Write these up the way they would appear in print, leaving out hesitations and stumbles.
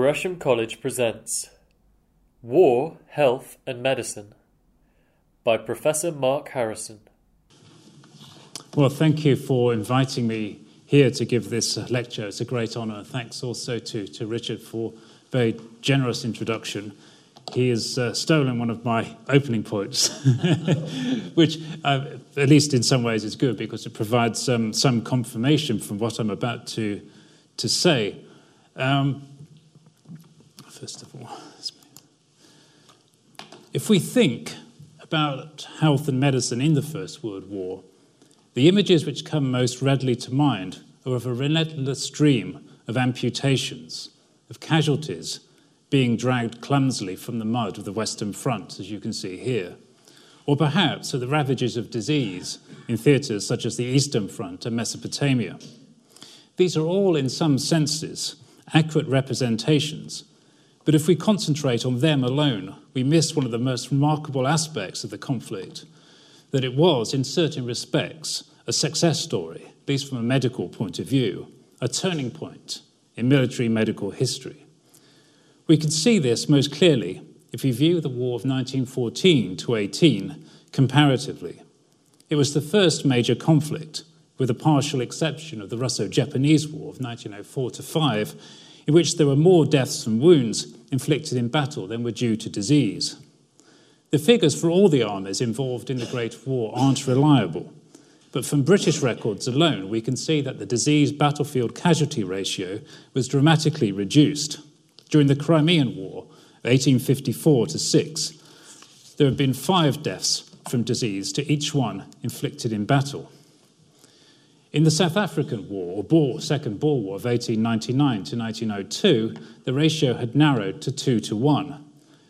Gresham College presents War, Health and Medicine by Professor Mark Harrison. Well, thank you for inviting me here to give this lecture. It's a great honour. Thanks also to Richard for a very generous introduction. He has stolen one of my opening points, which at least in some ways is good because it provides some confirmation from what I'm about to say. First of all, if we think about health and medicine in the First World War, the images which come most readily to mind are of a relentless stream of amputations, of casualties being dragged clumsily from the mud of the Western Front, as you can see here, or perhaps of the ravages of disease in theatres such as the Eastern Front and Mesopotamia. These are all, in some senses, accurate representations. But if we concentrate on them alone, we miss one of the most remarkable aspects of the conflict, that it was, in certain respects, a success story, at least from a medical point of view, a turning point in military medical history. We can see this most clearly if we view the War of 1914 to 18 comparatively. It was the first major conflict, with a partial exception of the Russo-Japanese War of 1904 to 5, in which there were more deaths and wounds inflicted in battle than were due to disease. The figures for all the armies involved in the Great War aren't reliable, but from British records alone, we can see that the disease battlefield casualty ratio was dramatically reduced. During the Crimean War, 1854 to 6, there have been 5 deaths from disease to each one inflicted in battle. In the South African War, or Second Boer War of 1899 to 1902, the ratio had narrowed to 2 to 1.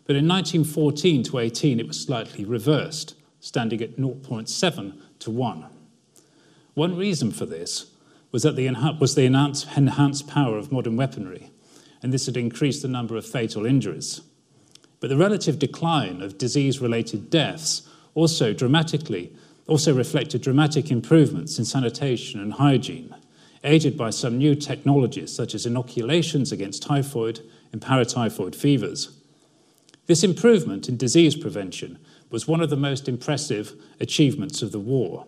But in 1914 to 18, it was slightly reversed, standing at 0.7 to 1. One reason for this was that the enhanced power of modern weaponry, and this had increased the number of fatal injuries. But the relative decline of disease-related deaths also reflected dramatic improvements in sanitation and hygiene, aided by some new technologies such as inoculations against typhoid and paratyphoid fevers. This improvement in disease prevention was one of the most impressive achievements of the war.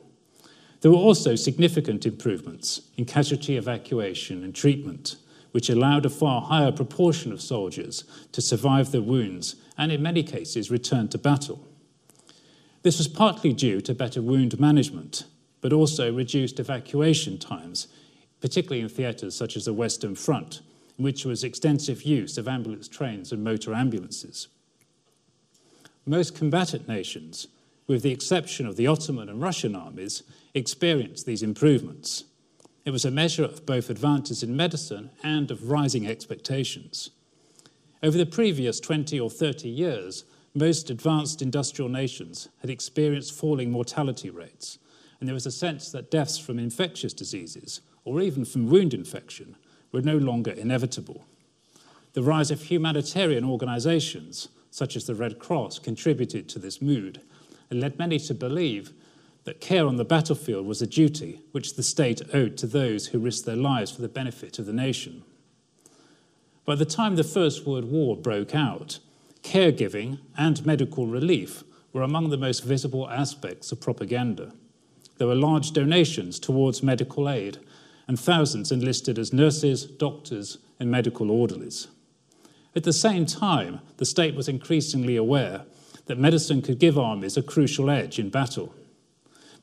There were also significant improvements in casualty evacuation and treatment, which allowed a far higher proportion of soldiers to survive their wounds and, in many cases, return to battle. This was partly due to better wound management, but also reduced evacuation times, particularly in theatres such as the Western Front, in which there was extensive use of ambulance trains and motor ambulances. Most combatant nations, with the exception of the Ottoman and Russian armies, experienced these improvements. It was a measure of both advances in medicine and of rising expectations. Over the previous 20 or 30 years, most advanced industrial nations had experienced falling mortality rates, and there was a sense that deaths from infectious diseases, or even from wound infection, were no longer inevitable. The rise of humanitarian organisations, such as the Red Cross, contributed to this mood and led many to believe that care on the battlefield was a duty which the state owed to those who risked their lives for the benefit of the nation. By the time the First World War broke out, caregiving and medical relief were among the most visible aspects of propaganda. There were large donations towards medical aid and thousands enlisted as nurses, doctors, and medical orderlies. At the same time, the state was increasingly aware that medicine could give armies a crucial edge in battle.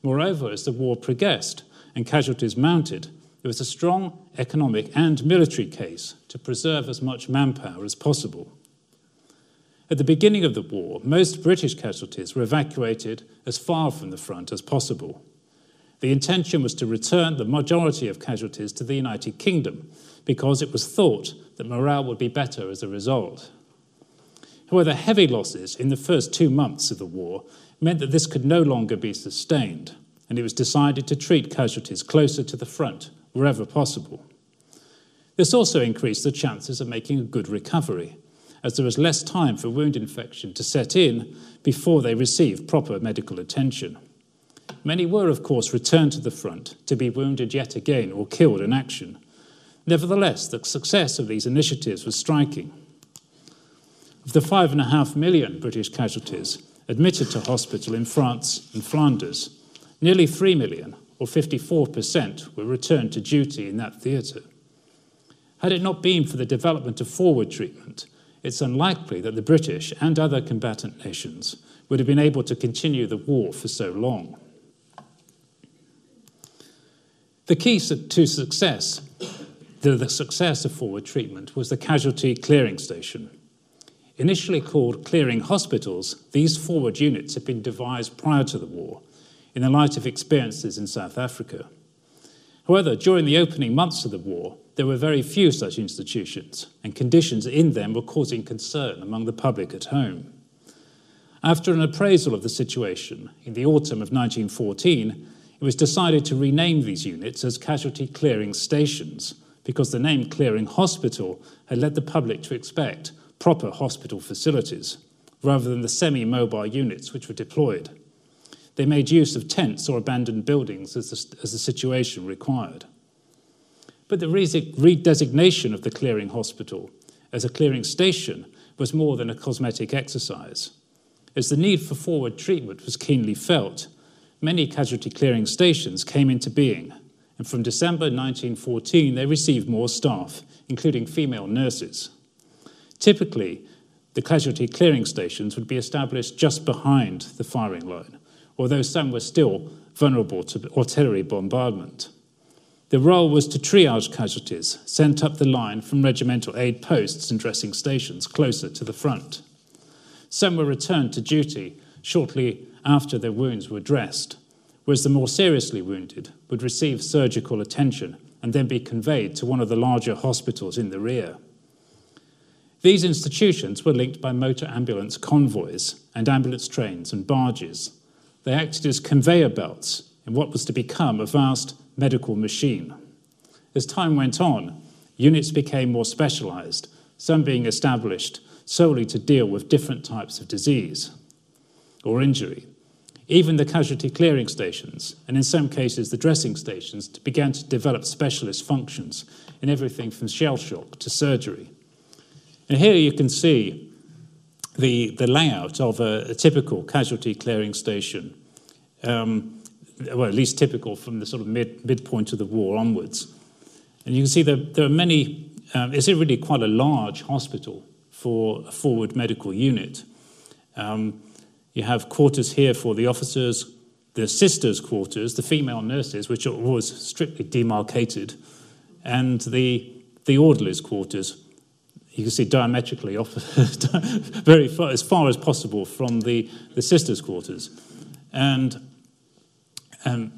Moreover, as the war progressed and casualties mounted, there was a strong economic and military case to preserve as much manpower as possible. At the beginning of the war, most British casualties were evacuated as far from the front as possible. The intention was to return the majority of casualties to the United Kingdom because it was thought that morale would be better as a result. However, heavy losses in the first 2 months of the war meant that this could no longer be sustained, and it was decided to treat casualties closer to the front wherever possible. This also increased the chances of making a good recovery, as there was less time for wound infection to set in before they received proper medical attention. Many were, of course, returned to the front to be wounded yet again or killed in action. Nevertheless, the success of these initiatives was striking. Of the 5.5 million British casualties admitted to hospital in France and Flanders, nearly 3 million, or 54%, were returned to duty in that theatre. Had it not been for the development of forward treatment, it's unlikely that the British and other combatant nations would have been able to continue the war for so long. The key to success, the success of forward treatment, was the casualty clearing station. Initially called clearing hospitals, these forward units had been devised prior to the war, in the light of experiences in South Africa. However, during the opening months of the war, there were very few such institutions, and conditions in them were causing concern among the public at home. After an appraisal of the situation in the autumn of 1914, it was decided to rename these units as casualty clearing stations, because the name clearing hospital had led the public to expect proper hospital facilities, rather than the semi-mobile units which were deployed. They made use of tents or abandoned buildings as the situation required. But the redesignation of the clearing hospital as a clearing station was more than a cosmetic exercise. As the need for forward treatment was keenly felt, many casualty clearing stations came into being, and from December 1914 they received more staff, including female nurses. Typically, the casualty clearing stations would be established just behind the firing line, although some were still vulnerable to artillery bombardment. The role was to triage casualties sent up the line from regimental aid posts and dressing stations closer to the front. Some were returned to duty shortly after their wounds were dressed, whereas the more seriously wounded would receive surgical attention and then be conveyed to one of the larger hospitals in the rear. These institutions were linked by motor ambulance convoys and ambulance trains and barges. They acted as conveyor belts in what was to become a vast medical machine. As time went on, units became more specialised, some being established solely to deal with different types of disease or injury. Even the casualty clearing stations, and in some cases the dressing stations, began to develop specialist functions in everything from shell shock to surgery. And here you can see the layout of a typical casualty clearing station, well, at least typical from the sort of midpoint of the war onwards. And you can see that there are many, it's really quite a large hospital for a forward medical unit. You have quarters here for the officers, the sisters' quarters, the female nurses, which are always strictly demarcated, and the orderlies' quarters. You can see diametrically off, very far as possible from the sisters' quarters. And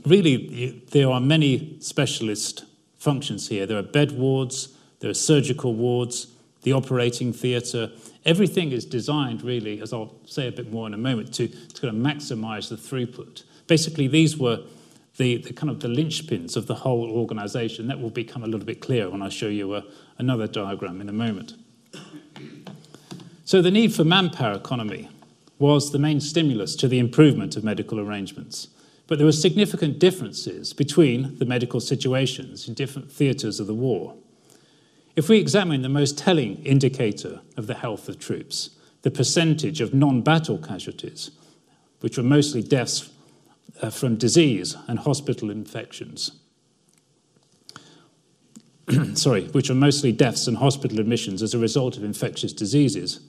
really, there are many specialist functions here. There are bed wards, there are surgical wards, the operating theatre. Everything is designed, really, as I'll say a bit more in a moment, to kind of maximise the throughput. Basically, these were the kind of the linchpins of the whole organisation. That will become a little bit clearer when I show you another diagram in a moment. So the need for manpower economy was the main stimulus to the improvement of medical arrangements. But there were significant differences between the medical situations in different theatres of the war. If we examine the most telling indicator of the health of troops, the percentage of non-battle casualties, which were mostly deaths from disease and hospital infections, which were mostly deaths and hospital admissions as a result of infectious diseases,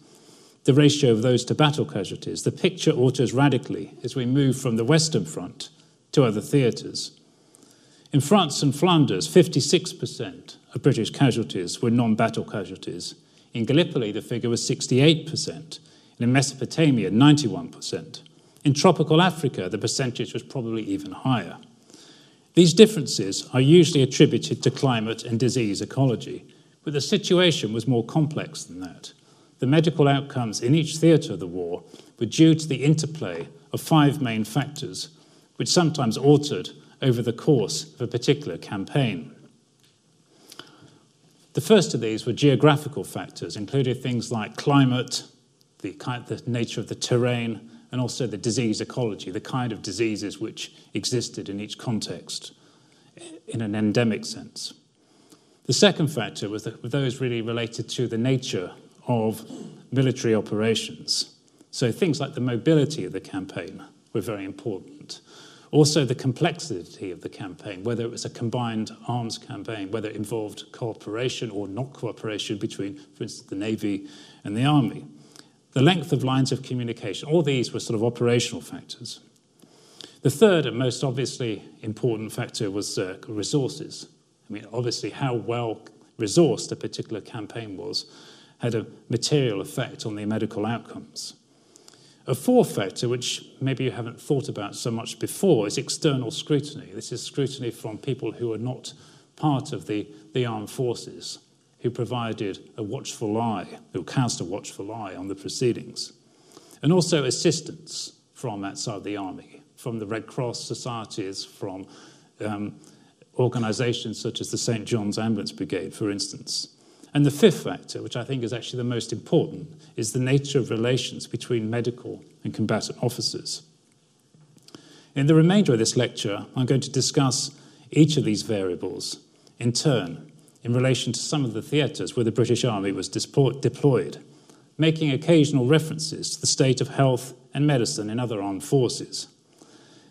the ratio of those to battle casualties, the picture alters radically as we move from the Western Front to other theatres. In France and Flanders, 56% of British casualties were non-battle casualties. In Gallipoli, the figure was 68%, and in Mesopotamia, 91%. In tropical Africa, the percentage was probably even higher. These differences are usually attributed to climate and disease ecology, but the situation was more complex than that. The medical outcomes in each theatre of the war were due to the interplay of 5 main factors, which sometimes altered over the course of a particular campaign. The first of these were geographical factors, including things like climate, the nature of the terrain, and also the disease ecology, the kind of diseases which existed in each context in an endemic sense. The second factor was those really related to the nature of military operations. So things like the mobility of the campaign were very important. Also the complexity of the campaign, whether it was a combined arms campaign, whether it involved cooperation or not cooperation between, for instance, the Navy and the Army. The length of lines of communication, all these were sort of operational factors. The third and most obviously important factor was resources. I mean, obviously, how well resourced a particular campaign was had a material effect on the medical outcomes. A fourth factor, which maybe you haven't thought about so much before, is external scrutiny. This is scrutiny from people who are not part of the armed forces, who provided a watchful eye, who cast a watchful eye on the proceedings. And also assistance from outside the army, from the Red Cross societies, from organisations such as the St. John's Ambulance Brigade, for instance. And the fifth factor, which I think is actually the most important, is the nature of relations between medical and combatant officers. In the remainder of this lecture, I'm going to discuss each of these variables in turn in relation to some of the theatres where the British Army was deployed, making occasional references to the state of health and medicine in other armed forces.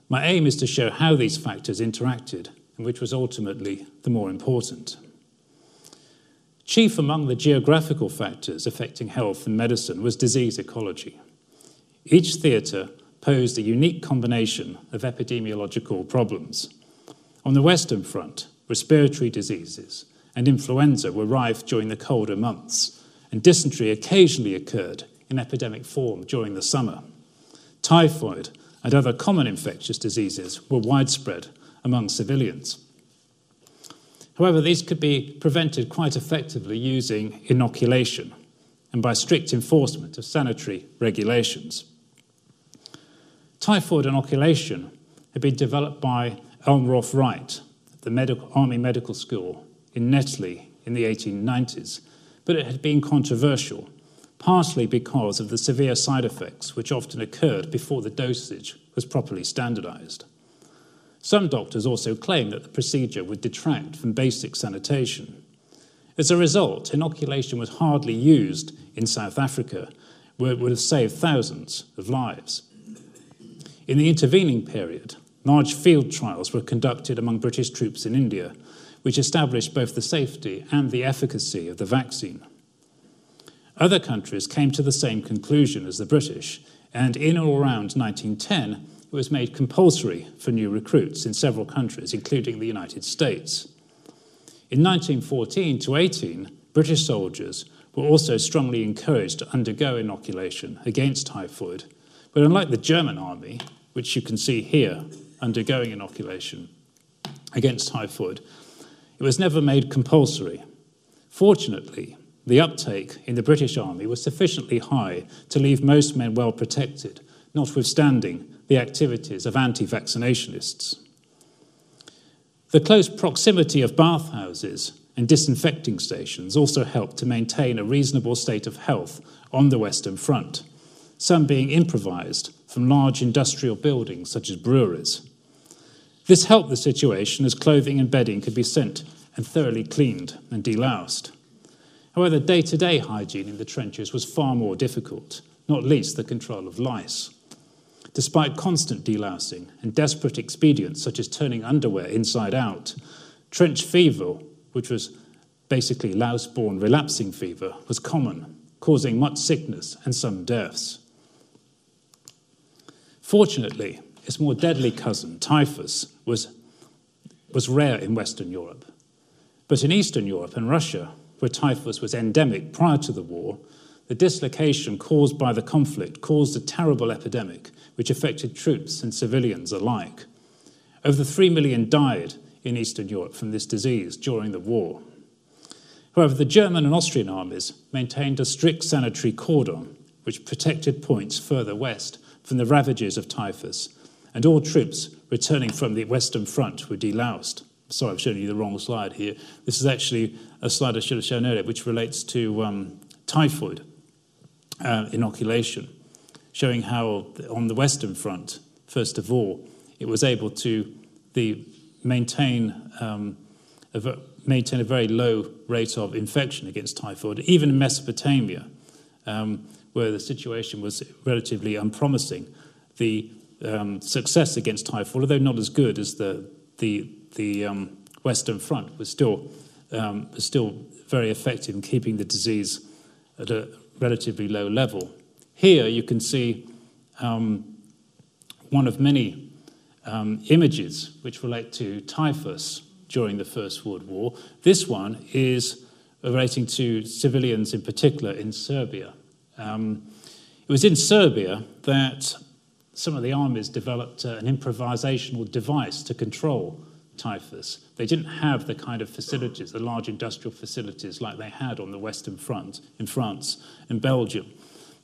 My aim is to show how these factors interacted and which was ultimately the more important. Chief among the geographical factors affecting health and medicine was disease ecology. Each theatre posed a unique combination of epidemiological problems. On the Western Front, respiratory diseases and influenza were rife during the colder months, and dysentery occasionally occurred in epidemic form during the summer. Typhoid and other common infectious diseases were widespread among civilians. However, these could be prevented quite effectively using inoculation and by strict enforcement of sanitary regulations. Typhoid inoculation had been developed by Elmroth Wright at the Army Medical School in Netley in the 1890s, but it had been controversial, partly because of the severe side effects which often occurred before the dosage was properly standardised. Some doctors also claimed that the procedure would detract from basic sanitation. As a result, inoculation was hardly used in South Africa, where it would have saved thousands of lives. In the intervening period, large field trials were conducted among British troops in India, which established both the safety and the efficacy of the vaccine. Other countries came to the same conclusion as the British, and in or around 1910, it was made compulsory for new recruits in several countries, including the United States. In 1914 to 18, British soldiers were also strongly encouraged to undergo inoculation against typhoid, but unlike the German army, which you can see here undergoing inoculation against typhoid, it was never made compulsory. Fortunately, the uptake in the British Army was sufficiently high to leave most men well protected, notwithstanding the activities of anti-vaccinationists. The close proximity of bathhouses and disinfecting stations also helped to maintain a reasonable state of health on the Western Front, some being improvised from large industrial buildings such as breweries. This helped the situation as clothing and bedding could be sent and thoroughly cleaned and deloused. However, day-to-day hygiene in the trenches was far more difficult, not least the control of lice. Despite constant delousing and desperate expedients such as turning underwear inside out, trench fever, which was basically louse-borne relapsing fever, was common, causing much sickness and some deaths. Fortunately, its more deadly cousin, typhus, was rare in Western Europe. But in Eastern Europe and Russia, where typhus was endemic prior to the war, the dislocation caused by the conflict caused a terrible epidemic which affected troops and civilians alike. Over 3 million died in Eastern Europe from this disease during the war. However, the German and Austrian armies maintained a strict sanitary cordon which protected points further west from the ravages of typhus, and all troops returning from the Western Front were deloused. Sorry, I've shown you the wrong slide here. This is actually a slide I should have shown earlier, which relates to typhoid inoculation, showing how on the Western Front, first of all, it was able to maintain a maintain a very low rate of infection against typhoid, even in Mesopotamia, where the situation was relatively unpromising. The success against typhoid, although not as good as the Western Front, was still very effective in keeping the disease at a relatively low level. Here you can see one of many images which relate to typhus during the First World War. This one is relating to civilians, in particular in Serbia. It was in Serbia that some of the armies developed an improvisational device to control typhus. They didn't have the kind of facilities, the large industrial facilities like they had on the Western Front in France and Belgium.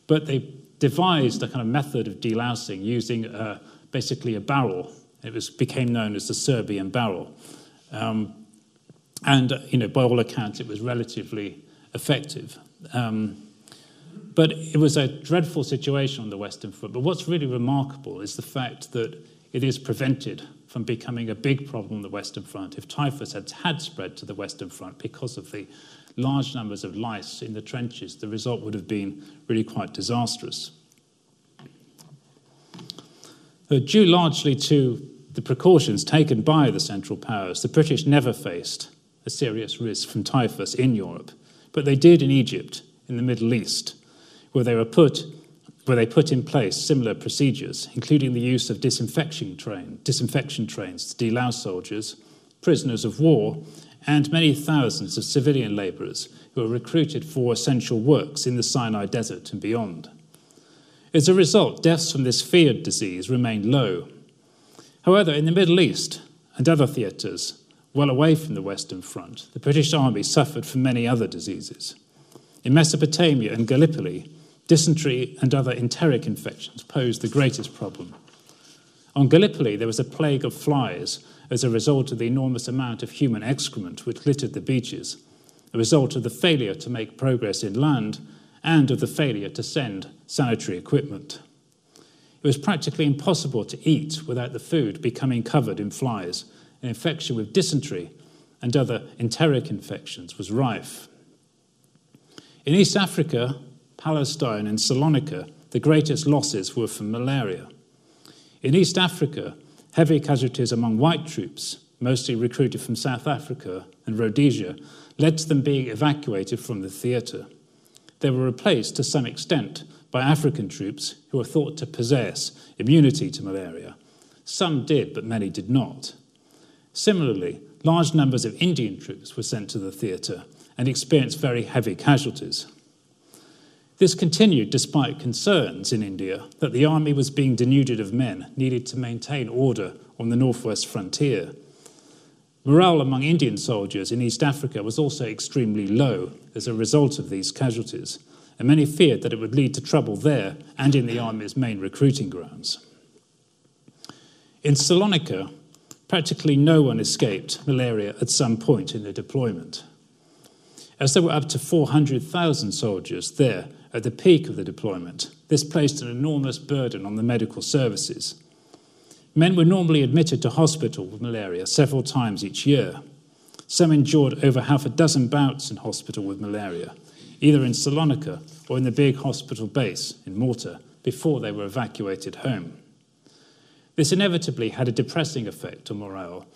But they devised a kind of method of delousing using basically a barrel. It became known as the Serbian barrel. And by all accounts, it was relatively effective. But it was a dreadful situation on the Western Front. But what's really remarkable is the fact that it is prevented from becoming a big problem on the Western Front if typhus had spread to the Western Front because of the large numbers of lice in the trenches. The result would have been really quite disastrous. So due largely to the precautions taken by the Central Powers, the British never faced a serious risk from typhus in Europe, but they did in Egypt, in the Middle East, where they put in place similar procedures, including the use of disinfection trains to delouse soldiers, prisoners of war, and many thousands of civilian labourers who were recruited for essential works in the Sinai Desert and beyond. As a result, deaths from this feared disease remained low. However, in the Middle East and other theatres well away from the Western Front, the British Army suffered from many other diseases. In Mesopotamia and Gallipoli, dysentery and other enteric infections posed the greatest problem. On Gallipoli, there was a plague of flies as a result of the enormous amount of human excrement which littered the beaches, a result of the failure to make progress inland and of the failure to send sanitary equipment. It was practically impossible to eat without the food becoming covered in flies. An infection with dysentery and other enteric infections was rife. In East Africa, Palestine and Salonica, the greatest losses were from malaria. In East Africa, heavy casualties among white troops, mostly recruited from South Africa and Rhodesia, led to them being evacuated from the theatre. They were replaced to some extent by African troops who were thought to possess immunity to malaria. Some did, but many did not. Similarly, large numbers of Indian troops were sent to the theatre and experienced very heavy casualties. This continued despite concerns in India that the army was being denuded of men needed to maintain order on the northwest frontier. Morale among Indian soldiers in East Africa was also extremely low as a result of these casualties, and many feared that it would lead to trouble there and in the army's main recruiting grounds. In Salonica, practically no one escaped malaria at some point in the deployment. As there were up to 400,000 soldiers there at the peak of the deployment, this placed an enormous burden on the medical services. Men were normally admitted to hospital with malaria several times each year. Some endured over half a dozen bouts in hospital with malaria, either in Salonica or in the big hospital base in Malta, before they were evacuated home. This inevitably had a depressing effect on morale,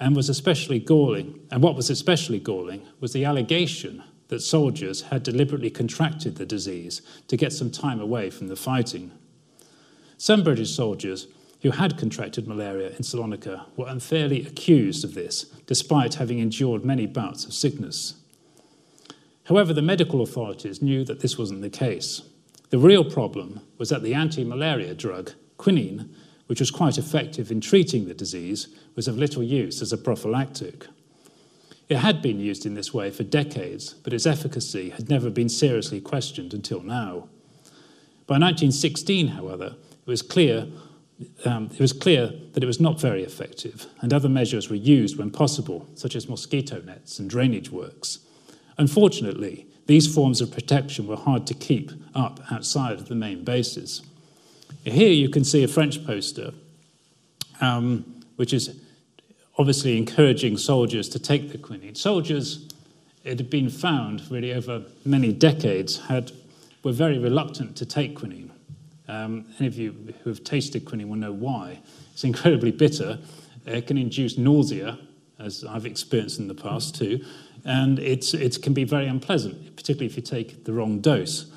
what was especially galling was the allegation that soldiers had deliberately contracted the disease to get some time away from the fighting. Some British soldiers who had contracted malaria in Salonica were unfairly accused of this, despite having endured many bouts of sickness. However, the medical authorities knew that this wasn't the case. The real problem was that the anti-malaria drug, quinine, which was quite effective in treating the disease, was of little use as a prophylactic. It had been used in this way for decades, but its efficacy had never been seriously questioned until now. By 1916, however, it was clear that it was not very effective, and other measures were used when possible, such as mosquito nets and drainage works. Unfortunately, these forms of protection were hard to keep up outside of the main bases. Here you can see a French poster, which is obviously encouraging soldiers to take the quinine. Soldiers, it had been found really over many decades, were very reluctant to take quinine. Any of you who have tasted quinine will know why. It's incredibly bitter. It can induce nausea, as I've experienced in the past too, and it can be very unpleasant, particularly if you take the wrong dose.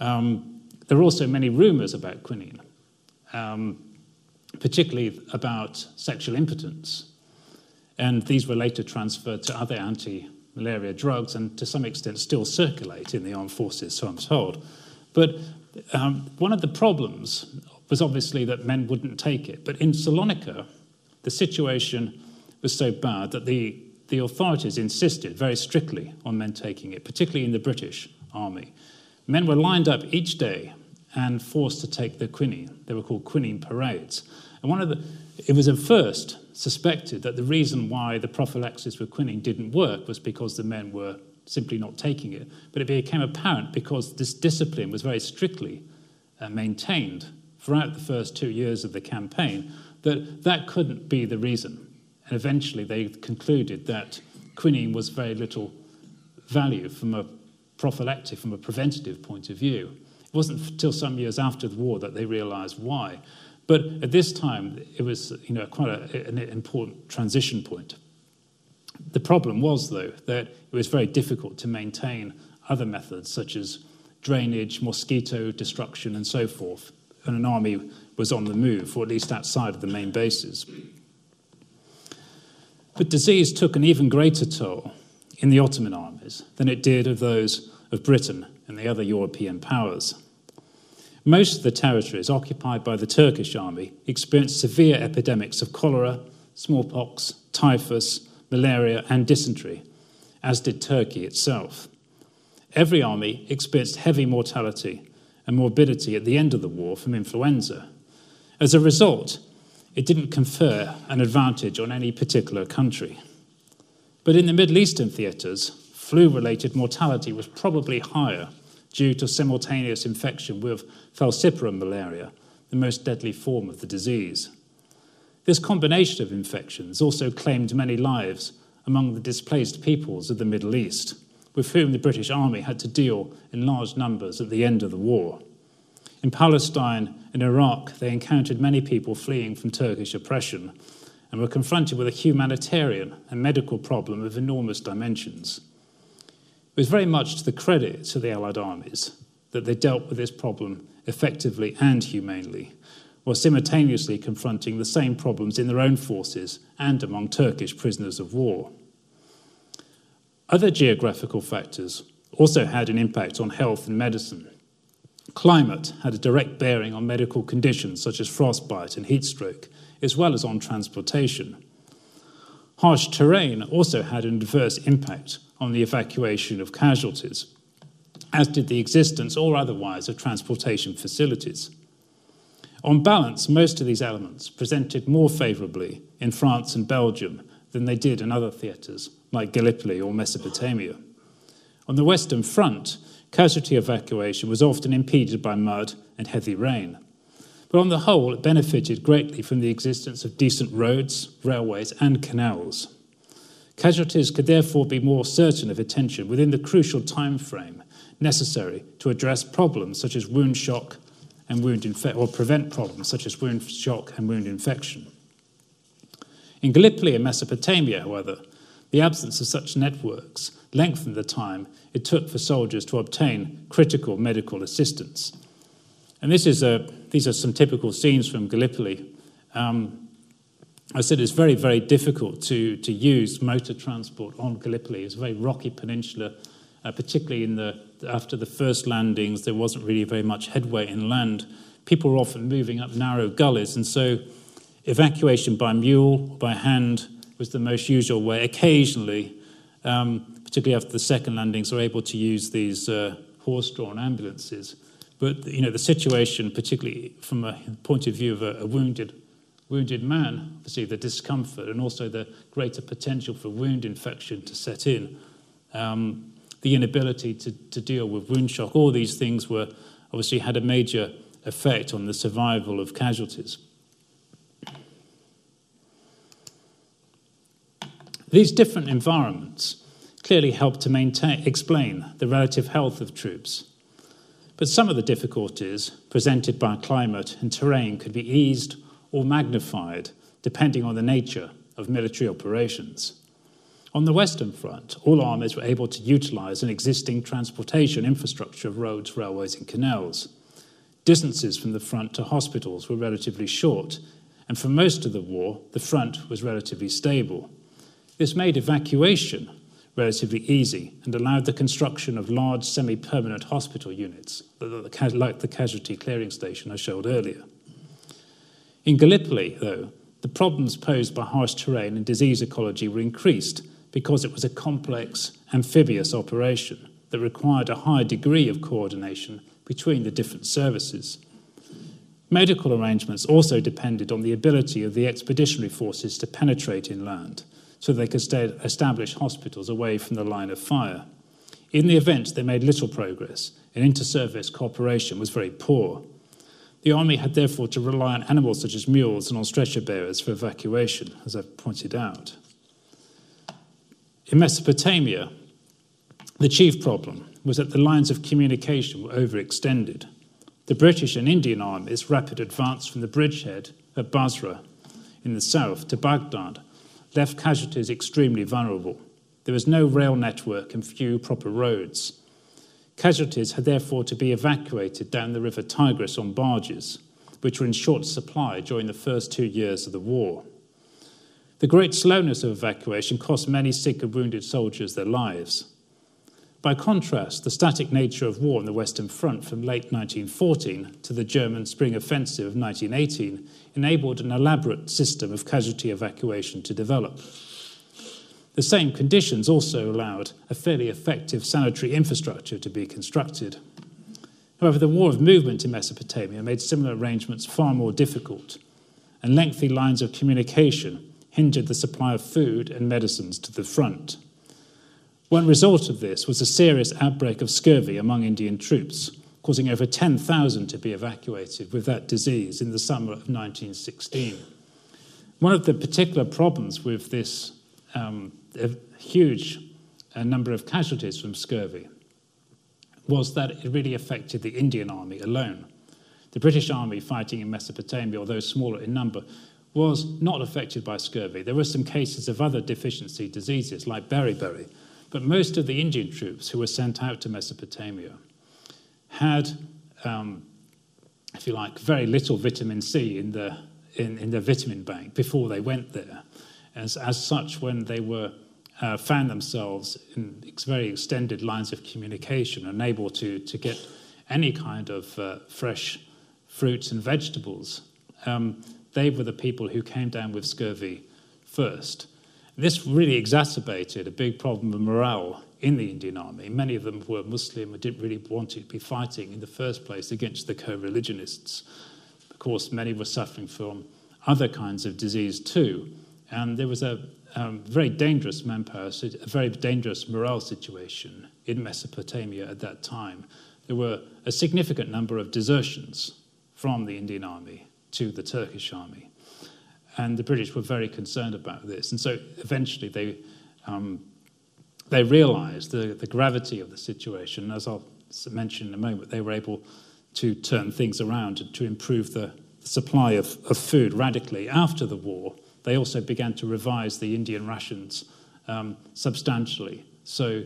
There are also many rumours about quinine, particularly about sexual impotence, and these were later transferred to other anti-malaria drugs and to some extent still circulate in the armed forces, so I'm told. But one of the problems was obviously that men wouldn't take it, but in Salonica the situation was so bad that the authorities insisted very strictly on men taking it, particularly in the British Army. Men were lined up each day and forced to take the quinine. They were called quinine parades. And it was at first suspected that the reason why the prophylaxis with quinine didn't work was because the men were simply not taking it. But it became apparent because this discipline was very strictly maintained throughout the first 2 years of the campaign that couldn't be the reason. And eventually they concluded that quinine was very little value from a prophylactic, from a preventative point of view. It wasn't until some years after the war that they realised why. But at this time, it was quite an important transition point. The problem was, though, that it was very difficult to maintain other methods such as drainage, mosquito destruction and so forth, and an army was on the move, or at least outside of the main bases. But disease took an even greater toll in the Ottoman armies than it did of those of Britain and the other European powers. Most of the territories occupied by the Turkish army experienced severe epidemics of cholera, smallpox, typhus, malaria, and dysentery, as did Turkey itself. Every army experienced heavy mortality and morbidity at the end of the war from influenza. As a result, it didn't confer an advantage on any particular country. But in the Middle Eastern theatres, flu-related mortality was probably higher due to simultaneous infection with falciparum malaria, the most deadly form of the disease. This combination of infections also claimed many lives among the displaced peoples of the Middle East, with whom the British Army had to deal in large numbers at the end of the war. In Palestine and Iraq, they encountered many people fleeing from Turkish oppression and were confronted with a humanitarian and medical problem of enormous dimensions. It was very much to the credit to the Allied armies that they dealt with this problem effectively and humanely, while simultaneously confronting the same problems in their own forces and among Turkish prisoners of war. Other geographical factors also had an impact on health and medicine. Climate had a direct bearing on medical conditions such as frostbite and heat stroke, as well as on transportation. Harsh terrain also had an adverse impact on the evacuation of casualties, as did the existence or otherwise of transportation facilities. On balance, most of these elements presented more favourably in France and Belgium than they did in other theatres, like Gallipoli or Mesopotamia. On the Western Front, casualty evacuation was often impeded by mud and heavy rain. But on the whole, it benefited greatly from the existence of decent roads, railways, and canals. Casualties could therefore be more certain of attention within the crucial time frame necessary to address problems such as wound shock and wound infection, or prevent problems such as wound shock and wound infection. In Gallipoli and Mesopotamia, however, the absence of such networks lengthened the time it took for soldiers to obtain critical medical assistance. And these are some typical scenes from Gallipoli. I said it's very, very difficult to use motor transport on Gallipoli. It's a very rocky peninsula, particularly after the first landings. There wasn't really very much headway inland. People were often moving up narrow gullies, and so evacuation by mule or by hand was the most usual way. Occasionally, particularly after the second landings, they were able to use these horse-drawn ambulances. But the situation, particularly from a point of view of a wounded man, obviously the discomfort and also the greater potential for wound infection to set in, the inability to deal with wound shock, all these things obviously had a major effect on the survival of casualties. These different environments clearly help to explain the relative health of troops. But some of the difficulties presented by climate and terrain could be eased or magnified depending on the nature of military operations. On the Western Front, all armies were able to utilise an existing transportation infrastructure of roads, railways and canals. Distances from the front to hospitals were relatively short, and for most of the war, the front was relatively stable. This made evacuation relatively easy and allowed the construction of large semi-permanent hospital units, like the casualty clearing station I showed earlier. In Gallipoli, though, the problems posed by harsh terrain and disease ecology were increased because it was a complex, amphibious operation that required a high degree of coordination between the different services. Medical arrangements also depended on the ability of the expeditionary forces to penetrate inland, so they could establish hospitals away from the line of fire. In the event, they made little progress, and inter-service cooperation was very poor. The army had therefore to rely on animals such as mules and on stretcher bearers for evacuation, as I've pointed out. In Mesopotamia, the chief problem was that the lines of communication were overextended. The British and Indian armies' rapid advance from the bridgehead at Basra in the south to Baghdad left casualties extremely vulnerable. There was no rail network and few proper roads. Casualties had therefore to be evacuated down the River Tigris on barges, which were in short supply during the first 2 years of the war. The great slowness of evacuation cost many sick and wounded soldiers their lives. By contrast, the static nature of war on the Western Front from late 1914 to the German Spring Offensive of 1918 enabled an elaborate system of casualty evacuation to develop. The same conditions also allowed a fairly effective sanitary infrastructure to be constructed. However, the war of movement in Mesopotamia made similar arrangements far more difficult, and lengthy lines of communication hindered the supply of food and medicines to the front. One result of this was a serious outbreak of scurvy among Indian troops, causing over 10,000 to be evacuated with that disease in the summer of 1916. One of the particular problems with this a huge number of casualties from scurvy was that it really affected the Indian army alone. The British army fighting in Mesopotamia, although smaller in number, was not affected by scurvy. There were some cases of other deficiency diseases like beriberi, but most of the Indian troops who were sent out to Mesopotamia had, if you like, very little vitamin C in their vitamin bank before they went there. As such, when they were found themselves in very extended lines of communication, unable to get any kind of fresh fruits and vegetables, they were the people who came down with scurvy first. This really exacerbated a big problem of morale in the Indian army. Many of them were Muslim and didn't really want to be fighting in the first place against the co-religionists. Of course, many were suffering from other kinds of disease too, and there was a very dangerous morale situation in Mesopotamia at that time. There were a significant number of desertions from the Indian army to the Turkish army. And the British were very concerned about this. And so eventually they realised the gravity of the situation. As I'll mention in a moment, they were able to turn things around and to improve the supply of food radically. After the war, they also began to revise the Indian rations substantially. So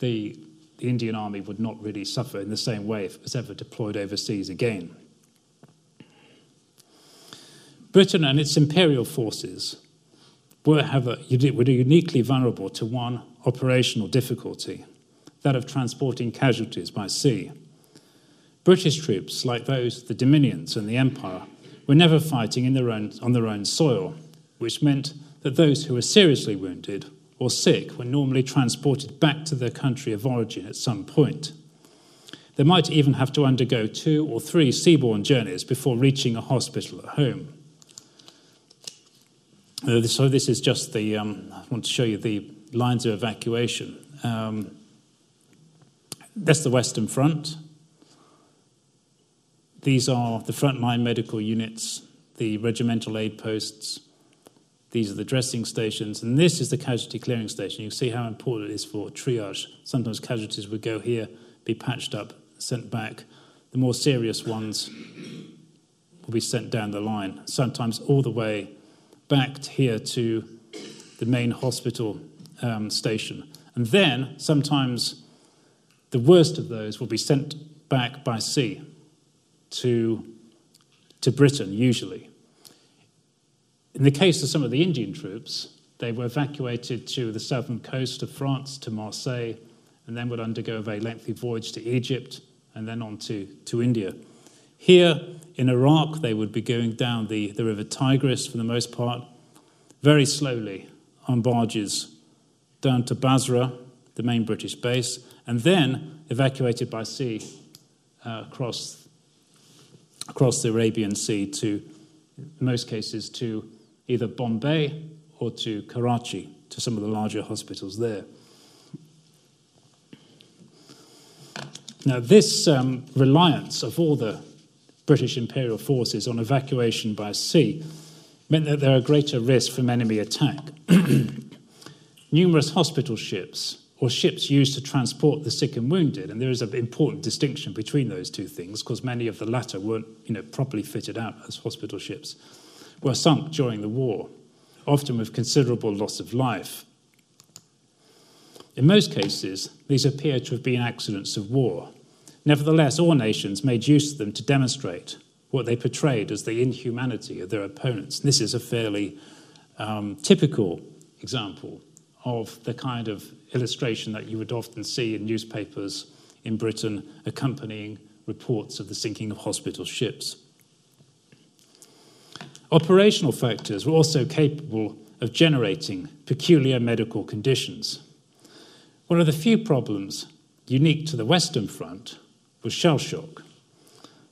the Indian army would not really suffer in the same way if it was ever deployed overseas again. Britain and its imperial forces were uniquely vulnerable to one operational difficulty, that of transporting casualties by sea. British troops, like those of the Dominions and the Empire, were never fighting on their own soil, which meant that those who were seriously wounded or sick were normally transported back to their country of origin at some point. They might even have to undergo 2 or 3 seaborne journeys before reaching a hospital at home. So this is just I want to show you the lines of evacuation. That's the Western Front. These are the frontline medical units, the regimental aid posts, These are the dressing stations, and this is the casualty clearing station. You can see how important it is for triage. Sometimes casualties would go here, be patched up, sent back. The more serious ones will be sent down the line, sometimes all the way back here to the main hospital station. And then sometimes the worst of those will be sent back by sea to Britain, usually. In the case of some of the Indian troops, they were evacuated to the southern coast of France, to Marseille, and then would undergo a very lengthy voyage to Egypt and then on to India. Here in Iraq, they would be going down the River Tigris for the most part, very slowly on barges down to Basra, the main British base, and then evacuated by sea across the Arabian Sea to, in most cases, to either Bombay or to Karachi, to some of the larger hospitals there. Now, this reliance of all the British imperial forces on evacuation by sea meant that there are greater risks from enemy attack. Numerous hospital ships, or ships used to transport the sick and wounded, and there is an important distinction between those two things, because many of the latter weren't properly fitted out as hospital ships, were sunk during the war, often with considerable loss of life. In most cases, these appear to have been accidents of war. Nevertheless, all nations made use of them to demonstrate what they portrayed as the inhumanity of their opponents. This is a fairly typical example of the kind of illustration that you would often see in newspapers in Britain accompanying reports of the sinking of hospital ships. Operational factors were also capable of generating peculiar medical conditions. One of the few problems unique to the Western Front was shell shock.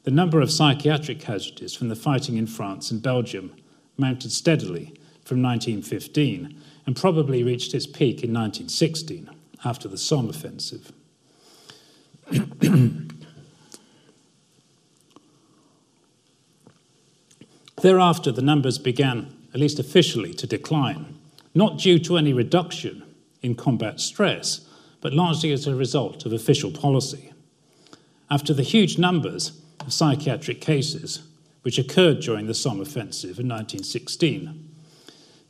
The number of psychiatric casualties from the fighting in France and Belgium mounted steadily from 1915 and probably reached its peak in 1916 after the Somme offensive. Thereafter, the numbers began, at least officially, to decline, not due to any reduction in combat stress, but largely as a result of official policy. After the huge numbers of psychiatric cases which occurred during the Somme offensive in 1916,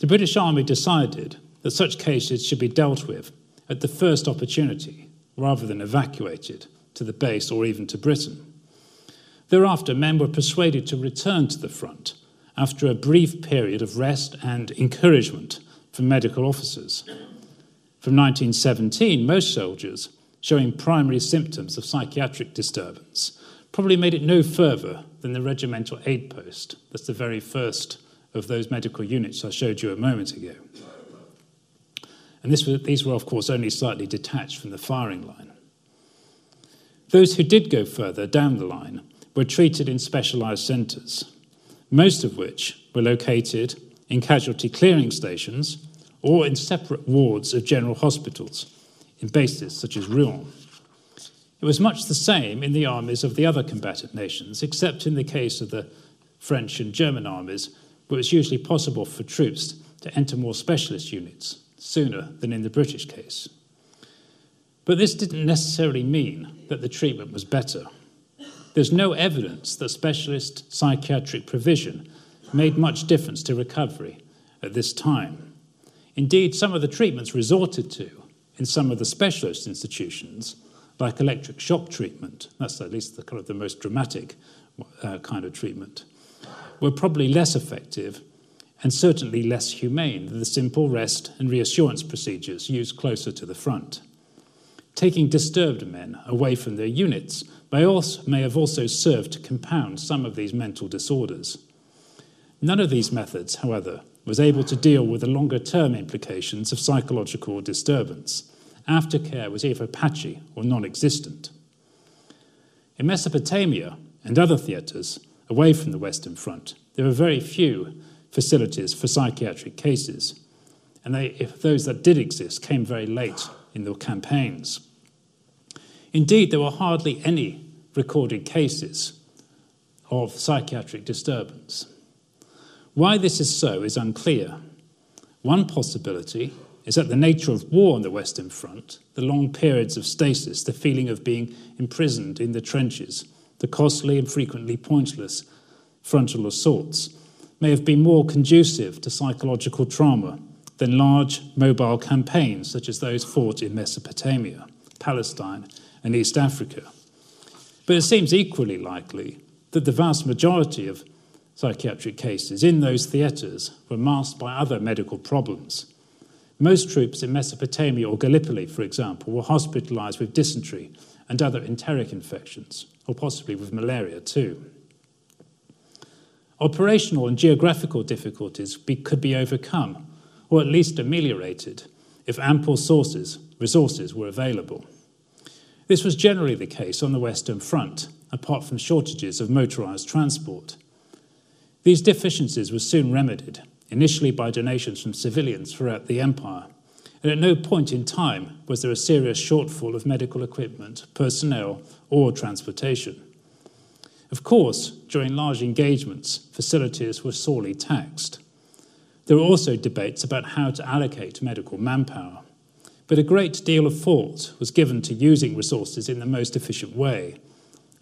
the British Army decided that such cases should be dealt with at the first opportunity, rather than evacuated to the base or even to Britain. Thereafter, men were persuaded to return to the front after a brief period of rest and encouragement from medical officers. From 1917, most soldiers showing primary symptoms of psychiatric disturbance probably made it no further than the regimental aid post. That's the very first of those medical units I showed you a moment ago. And these were, of course, only slightly detached from the firing line. Those who did go further down the line were treated in specialised centres, most of which were located in casualty clearing stations or in separate wards of general hospitals, in bases such as Rouen. It was much the same in the armies of the other combatant nations, except in the case of the French and German armies, where it's usually possible for troops to enter more specialist units sooner than in the British case. But this didn't necessarily mean that the treatment was better. There's no evidence that specialist psychiatric provision made much difference to recovery at this time. Indeed, some of the treatments resorted to in some of the specialist institutions, like electric shock treatment, that's at least the kind of the most dramatic kind of treatment, were probably less effective and certainly less humane than the simple rest and reassurance procedures used closer to the front. Taking disturbed men away from their units may have also served to compound some of these mental disorders. None of these methods, however, was able to deal with the longer-term implications of psychological disturbance. Aftercare was either patchy or non-existent. In Mesopotamia and other theatres away from the Western Front, there were very few facilities for psychiatric cases, and those that did exist came very late in the campaigns. Indeed, there were hardly any recorded cases of psychiatric disturbance. Why this is so is unclear. One possibility is that the nature of war on the Western Front, the long periods of stasis, the feeling of being imprisoned in the trenches, the costly and frequently pointless frontal assaults, may have been more conducive to psychological trauma than large mobile campaigns such as those fought in Mesopotamia, Palestine, and East Africa. But it seems equally likely that the vast majority of psychiatric cases in those theatres were masked by other medical problems. Most troops in Mesopotamia or Gallipoli, for example, were hospitalised with dysentery and other enteric infections, or possibly with malaria too. Operational and geographical difficulties could be overcome, or at least ameliorated, if ample resources were available. This was generally the case on the Western Front, apart from shortages of motorised transport. These deficiencies were soon remedied, initially by donations from civilians throughout the empire, and at no point in time was there a serious shortfall of medical equipment, personnel, or transportation. Of course, during large engagements, facilities were sorely taxed. There were also debates about how to allocate medical manpower, but a great deal of thought was given to using resources in the most efficient way.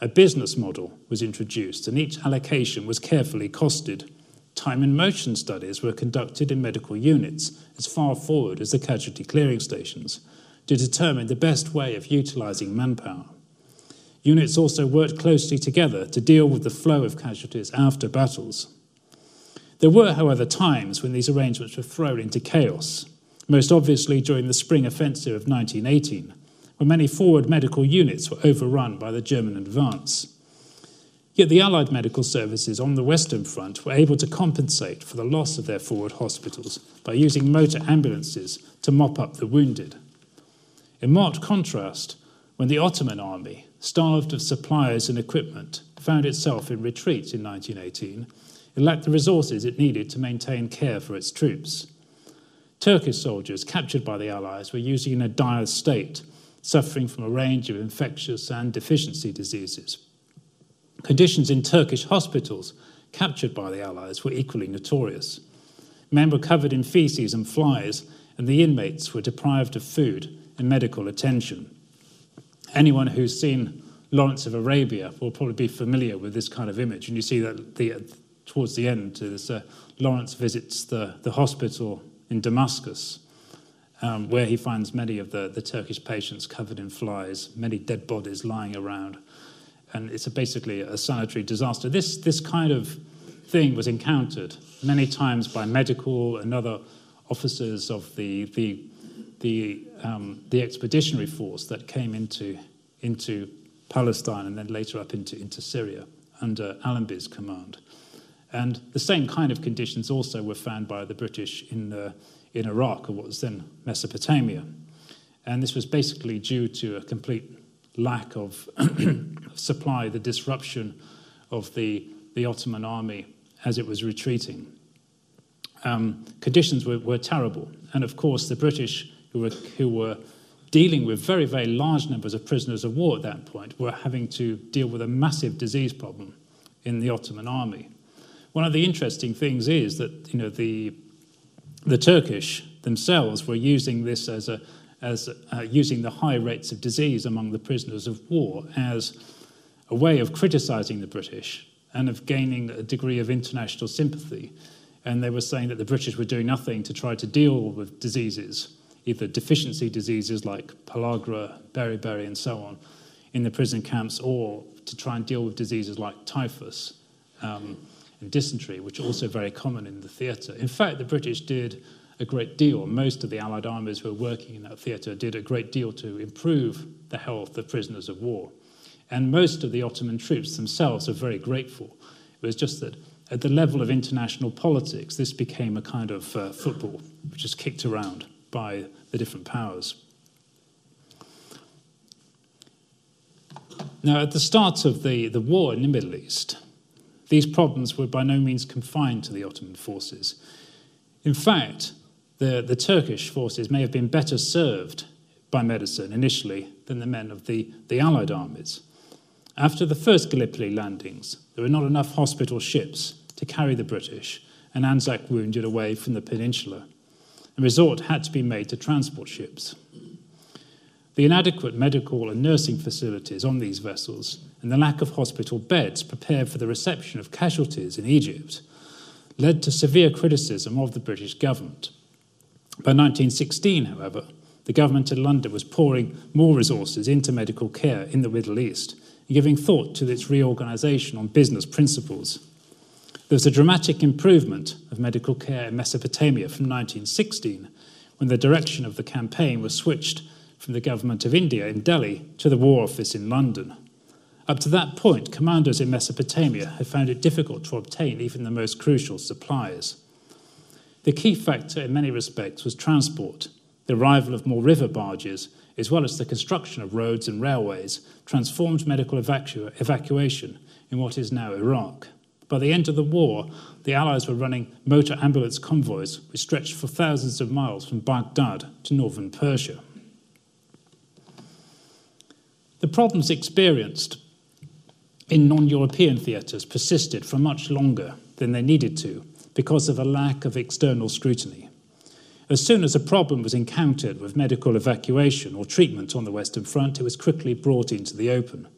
A business model was introduced, and each allocation was carefully costed. Time and motion studies were conducted in medical units as far forward as the casualty clearing stations to determine the best way of utilising manpower. Units also worked closely together to deal with the flow of casualties after battles. There were, however, times when these arrangements were thrown into chaos, most obviously during the spring offensive of 1918, when many forward medical units were overrun by the German advance. Yet the Allied medical services on the Western Front were able to compensate for the loss of their forward hospitals by using motor ambulances to mop up the wounded. In marked contrast, when the Ottoman army, starved of supplies and equipment, found itself in retreat in 1918, it lacked the resources it needed to maintain care for its troops. Turkish soldiers captured by the Allies were usually in a dire state, suffering from a range of infectious and deficiency diseases. Conditions in Turkish hospitals captured by the Allies were equally notorious. Men were covered in feces and flies, and the inmates were deprived of food and medical attention. Anyone who's seen Lawrence of Arabia will probably be familiar with this kind of image, and you see that towards the end, Lawrence visits the hospital in Damascus, where he finds many of the Turkish patients covered in flies, many dead bodies lying around. And it's basically a sanitary disaster. This kind of thing was encountered many times by medical and other officers of the expeditionary force that came into Palestine and then later up into Syria under Allenby's command. And the same kind of conditions also were found by the British in Iraq, or what was then Mesopotamia. And this was basically due to a complete lack of supply, the disruption of the Ottoman army as it was retreating. Conditions were terrible. And of course, the British, who were dealing with very, very large numbers of prisoners of war at that point, were having to deal with a massive disease problem in the Ottoman army. One of the interesting things is that the Turkish themselves were using this using the high rates of disease among the prisoners of war as a way of criticising the British and of gaining a degree of international sympathy. And they were saying that the British were doing nothing to try to deal with diseases, either deficiency diseases like pellagra, beriberi, and so on, in the prison camps, or to try and deal with diseases like typhus and dysentery, which are also very common in the theatre. In fact, the British did a great deal. Most of the Allied armies who were working in that theatre did a great deal to improve the health of prisoners of war. And most of the Ottoman troops themselves are very grateful. It was just that at the level of international politics, this became a kind of football, which is kicked around by the different powers. Now, at the start of the war in the Middle East, these problems were by no means confined to the Ottoman forces. In fact, the Turkish forces may have been better served by medicine initially than the men of the Allied armies. After the first Gallipoli landings, there were not enough hospital ships to carry the British and Anzac wounded away from the peninsula. and resort had to be made to transport ships. The inadequate medical and nursing facilities on these vessels and the lack of hospital beds prepared for the reception of casualties in Egypt led to severe criticism of the British government. By 1916, however, the government in London was pouring more resources into medical care in the Middle East and giving thought to its reorganisation on business principles. There was a dramatic improvement of medical care in Mesopotamia from 1916, when the direction of the campaign was switched from the government of India in Delhi to the War Office in London. Up to that point, commanders in Mesopotamia had found it difficult to obtain even the most crucial supplies. The key factor in many respects was transport, the arrival of more river barges, as well as the construction of roads and railways, transformed medical evacuation in what is now Iraq. By the end of the war, the Allies were running motor ambulance convoys which stretched for thousands of miles from Baghdad to northern Persia. The problems experienced in non-European theatres persisted for much longer than they needed to because of a lack of external scrutiny. As soon as a problem was encountered with medical evacuation or treatment on the Western Front, it was quickly brought into the open.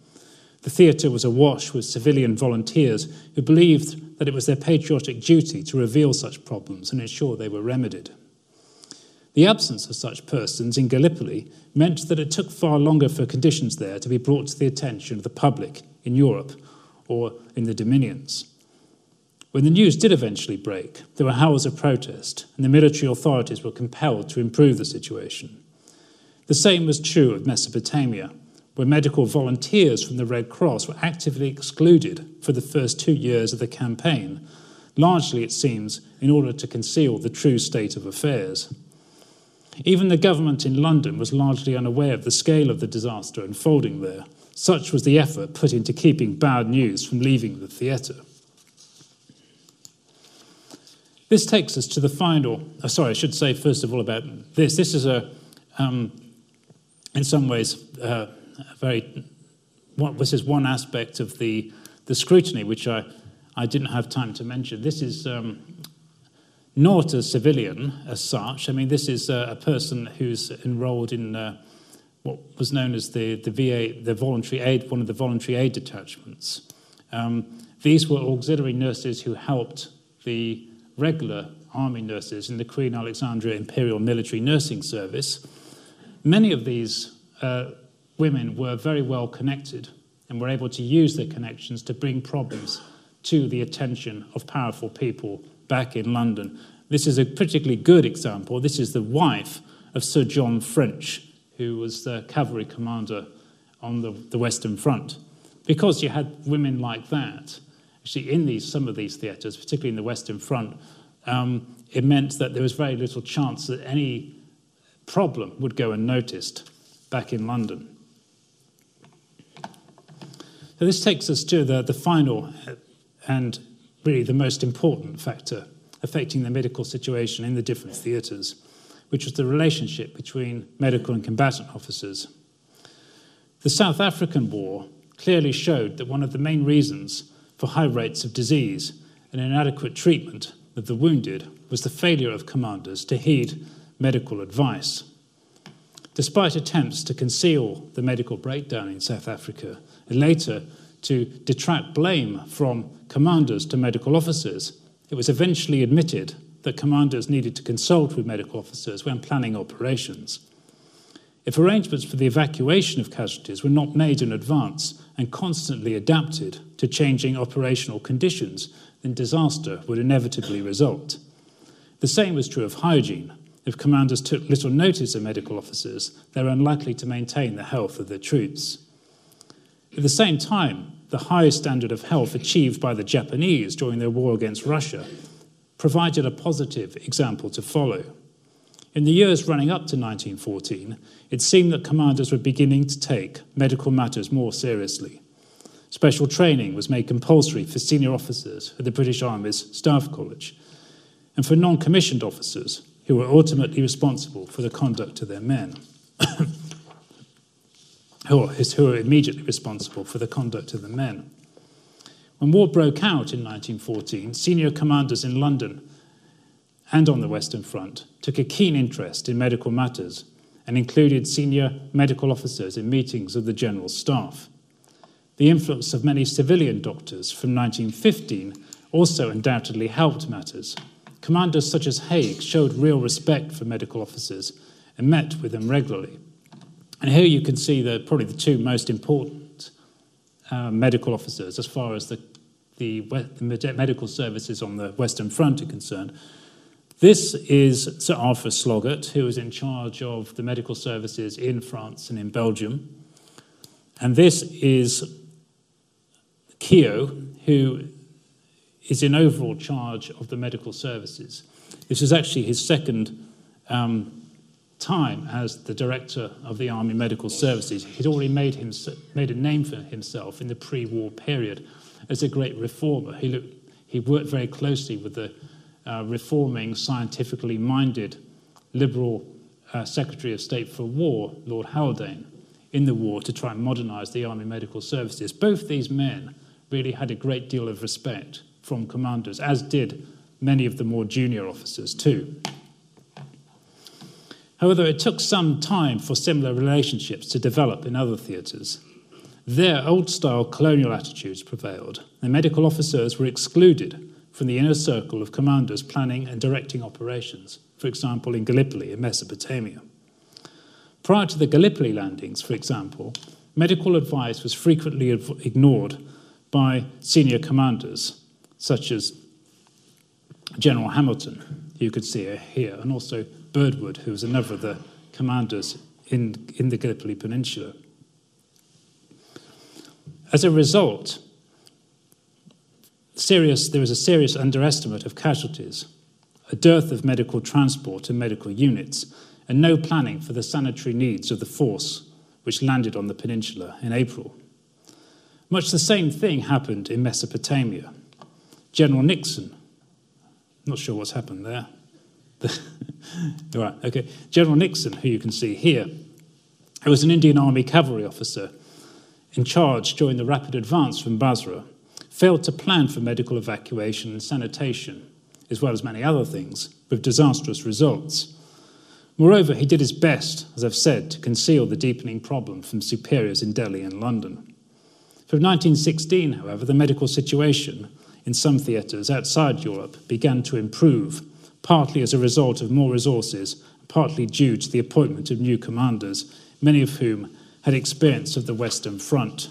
The theatre was awash with civilian volunteers who believed that it was their patriotic duty to reveal such problems and ensure they were remedied. The absence of such persons in Gallipoli meant that it took far longer for conditions there to be brought to the attention of the public in Europe or in the Dominions. When the news did eventually break, there were howls of protest, and the military authorities were compelled to improve the situation. The same was true of Mesopotamia, where medical volunteers from the Red Cross were actively excluded for the first 2 years of the campaign, largely, it seems, in order to conceal the true state of affairs. Even the government in London was largely unaware of the scale of the disaster unfolding there. Such was the effort put into keeping bad news from leaving the theatre. This takes us to the final... I should say first of all about this. This is this is one aspect of the scrutiny, which I didn't have time to mention. This is not a civilian as such. I mean, this is a person who's enrolled in what was known as the VA, the voluntary aid, one of the voluntary aid detachments. These were auxiliary nurses who helped the regular army nurses in the Queen Alexandra Imperial Military Nursing Service. Many of these women were very well connected and were able to use their connections to bring problems to the attention of powerful people back in London. This is a particularly good example. This is the wife of Sir John French, who was the cavalry commander on the Western Front. Because you had women like that, actually in some of these theatres, particularly in the Western Front, it meant that there was very little chance that any problem would go unnoticed back in London. So this takes us to the final and really the most important factor affecting the medical situation in the different theatres, which was the relationship between medical and combatant officers. The South African War clearly showed that one of the main reasons for high rates of disease and inadequate treatment of the wounded was the failure of commanders to heed medical advice. Despite attempts to conceal the medical breakdown in South Africa and later to detract blame from commanders to medical officers, it was eventually admitted that commanders needed to consult with medical officers when planning operations. If arrangements for the evacuation of casualties were not made in advance and constantly adapted to changing operational conditions, then disaster would inevitably result. The same was true of hygiene. If commanders took little notice of medical officers, they were unlikely to maintain the health of their troops. At the same time, the high standard of health achieved by the Japanese during their war against Russia provided a positive example to follow. In the years running up to 1914, it seemed that commanders were beginning to take medical matters more seriously. Special training was made compulsory for senior officers at the British Army's Staff College and for non-commissioned officers who were ultimately responsible for the conduct of their men. When war broke out in 1914, senior commanders in London and on the Western Front took a keen interest in medical matters and included senior medical officers in meetings of the general staff. The influence of many civilian doctors from 1915 also undoubtedly helped matters. Commanders such as Haig showed real respect for medical officers and met with them regularly. And here you can see probably the two most important medical officers as far as the medical services on the Western Front are concerned. This is Sir Arthur Sloggett, who was in charge of the medical services in France and in Belgium. And this is Keogh, who is in overall charge of the medical services. This is actually his second time as the director of the Army Medical Services. He'd already made a name for himself in the pre-war period as a great reformer. He worked very closely with the reforming, scientifically minded, liberal Secretary of State for War, Lord Haldane, in the war to try and modernise the Army Medical Services. Both these men really had a great deal of respect from commanders, as did many of the more junior officers too. However, it took some time for similar relationships to develop in other theatres. There, old-style colonial attitudes prevailed, and medical officers were excluded from the inner circle of commanders planning and directing operations, for example, in Gallipoli and Mesopotamia. Prior to the Gallipoli landings, for example, medical advice was frequently ignored by senior commanders, such as General Hamilton, you could see here, and also Birdwood, who was another of the commanders in the Gallipoli Peninsula. As a result, there was a serious underestimate of casualties, a dearth of medical transport and medical units, and no planning for the sanitary needs of the force which landed on the peninsula in April. Much the same thing happened in Mesopotamia. General Nixon, not sure what's happened there. Right, okay. General Nixon, who you can see here, who was an Indian Army cavalry officer in charge during the rapid advance from Basra, failed to plan for medical evacuation and sanitation, as well as many other things, with disastrous results. Moreover, he did his best, as I've said, to conceal the deepening problem from superiors in Delhi and London. From 1916, however, the medical situation in some theatres outside Europe began to improve, partly as a result of more resources, partly due to the appointment of new commanders, many of whom had experience of the Western Front.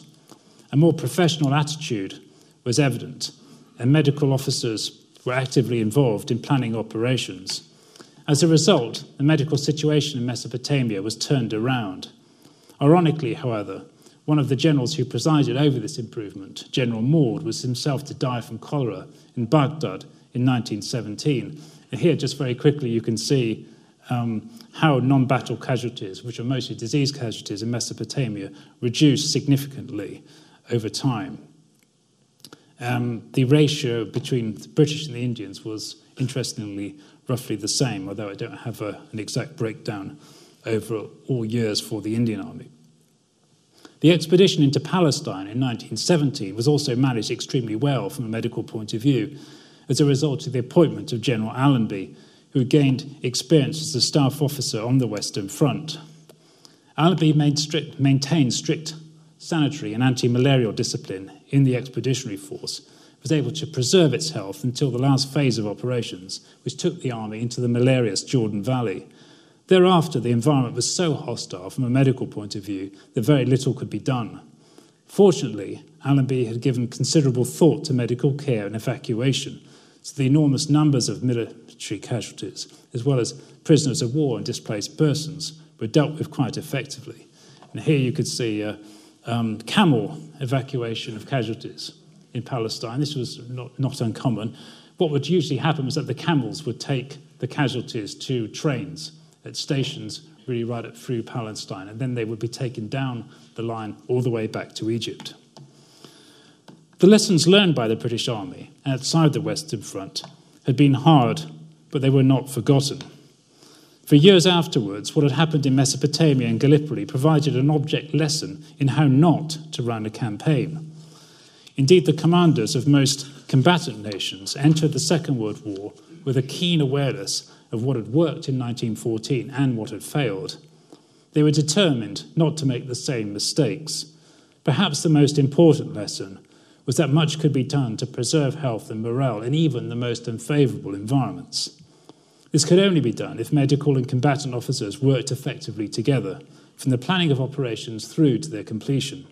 A more professional attitude was evident, and medical officers were actively involved in planning operations. As a result, the medical situation in Mesopotamia was turned around. Ironically, however, one of the generals who presided over this improvement, General Maud, was himself to die from cholera in Baghdad in 1917. And here, just very quickly, you can see how non-battle casualties, which are mostly disease casualties in Mesopotamia, reduced significantly over time. The ratio between the British and the Indians was, interestingly, roughly the same, although I don't have an exact breakdown over all years for the Indian Army. The expedition into Palestine in 1917 was also managed extremely well from a medical point of view, as a result of the appointment of General Allenby, who gained experience as a staff officer on the Western Front. Allenby maintained strict sanitary and anti-malarial discipline in the expeditionary force, was able to preserve its health until the last phase of operations, which took the army into the malarious Jordan Valley. Thereafter, the environment was so hostile from a medical point of view that very little could be done. Fortunately, Allenby had given considerable thought to medical care and evacuation, so the enormous numbers of military casualties, as well as prisoners of war and displaced persons, were dealt with quite effectively. And here you could see camel evacuation of casualties in Palestine. This was not uncommon. What would usually happen was that the camels would take the casualties to trains at stations really right up through Palestine, and then they would be taken down the line all the way back to Egypt. The lessons learned by the British Army outside the Western Front had been hard, but they were not forgotten. For years afterwards, what had happened in Mesopotamia and Gallipoli provided an object lesson in how not to run a campaign. Indeed, the commanders of most combatant nations entered the Second World War with a keen awareness of what had worked in 1914 and what had failed. They were determined not to make the same mistakes. Perhaps the most important lesson was that much could be done to preserve health and morale in even the most unfavourable environments. This could only be done if medical and combatant officers worked effectively together, from the planning of operations through to their completion.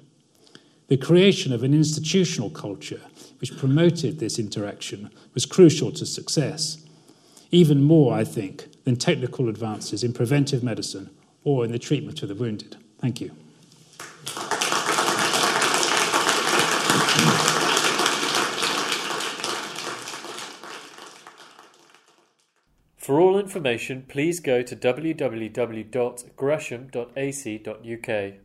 The creation of an institutional culture which promoted this interaction was crucial to success, even more, I think, than technical advances in preventive medicine or in the treatment of the wounded. Thank you. For all information, please go to www.gresham.ac.uk.